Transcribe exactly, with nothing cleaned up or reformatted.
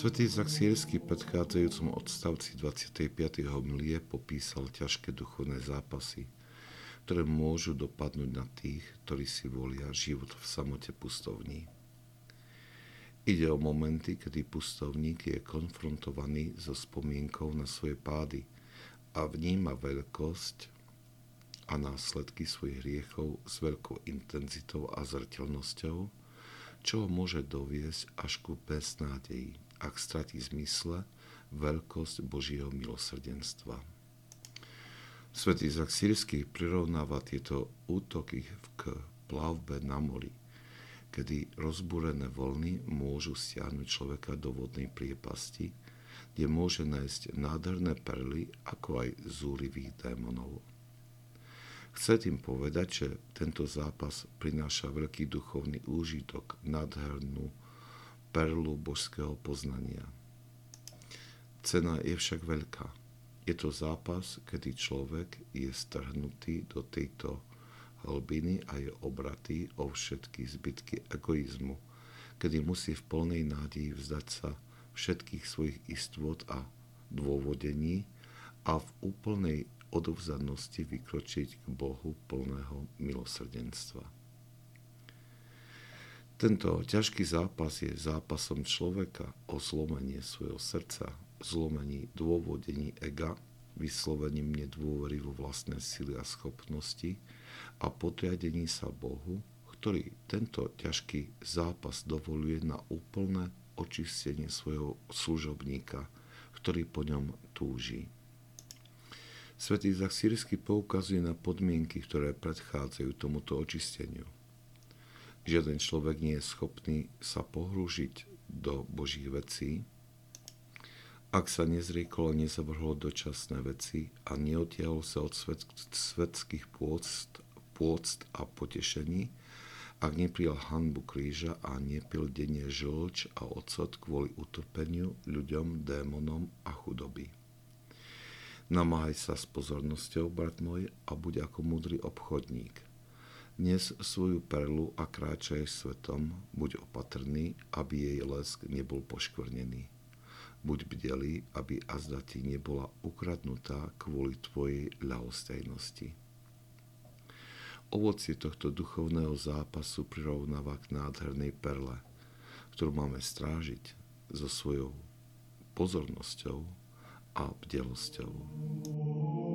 Svätý Zaxiersky v predchádzajúcom odstavci dvadsiatej piatej homilie popísal ťažké duchovné zápasy, ktoré môžu dopadnúť na tých, ktorí si volia život v samote pustovní. Ide o momenty, kedy pustovník je konfrontovaný so spomienkou na svoje pády a vníma veľkosť a následky svojich hriechov s veľkou intenzitou a zreteľnosťou, čo ho môže doviesť až ku beznádeji, ak stratí zmysle veľkosť Božieho milosrdenstva. Svätý Izák Sýrsky prirovnáva tieto útoky k plavbe na mori, kedy rozbúrené vlny môžu stiahnuť človeka do vodnej priepasti, kde môže nájsť nádherné perly, ako aj zúrivých démonov. Chce tým povedať, že tento zápas prináša veľký duchovný úžitok, nádhernú perlu božského poznania. Cena je však veľká. Je to zápas, kedy človek je strhnutý do tejto hlbiny a je obratý o všetky zbytky egoizmu, kedy musí v plnej nádeji vzdať sa všetkých svojich istôt a dôvodení a v úplnej odovzdanosti vykročiť k Bohu plného milosrdenstva. Tento ťažký zápas je zápasom človeka o zlomenie svojho srdca, zlomení dôvodení ega, vyslovením nedôvery vo vlastné sily a schopnosti a podriadení sa Bohu, ktorý tento ťažký zápas dovoluje na úplné očistenie svojho služobníka, ktorý po ňom túži. Svätý Izák Sýrsky poukazuje na podmienky, ktoré predchádzajú tomuto očisteniu. Žiaden človek nie je schopný sa pohrúžiť do Božích vecí, ak sa nezriekol a nezavrhol dočasné veci a neodtiahol sa od svetských pôct, pôct a potešení, ak neprijal hanbu kríža a nepil denne žlč a ocot kvôli utrpeniu, ľuďom, démonom a chudoby. Namáhaj sa s pozornosťou, brat môj, a buď ako múdry obchodník. Dnes svoju perlu a kráčaj svetom, buď opatrný, aby jej lesk nebol poškvrnený. Buď bdelý, aby azda ti nebola ukradnutá kvôli tvojej ľahostajnosti. Ovocie tohto duchovného zápasu prirovnáva k nádhernej perle, ktorú máme strážiť so svojou pozornosťou a bdelosťou.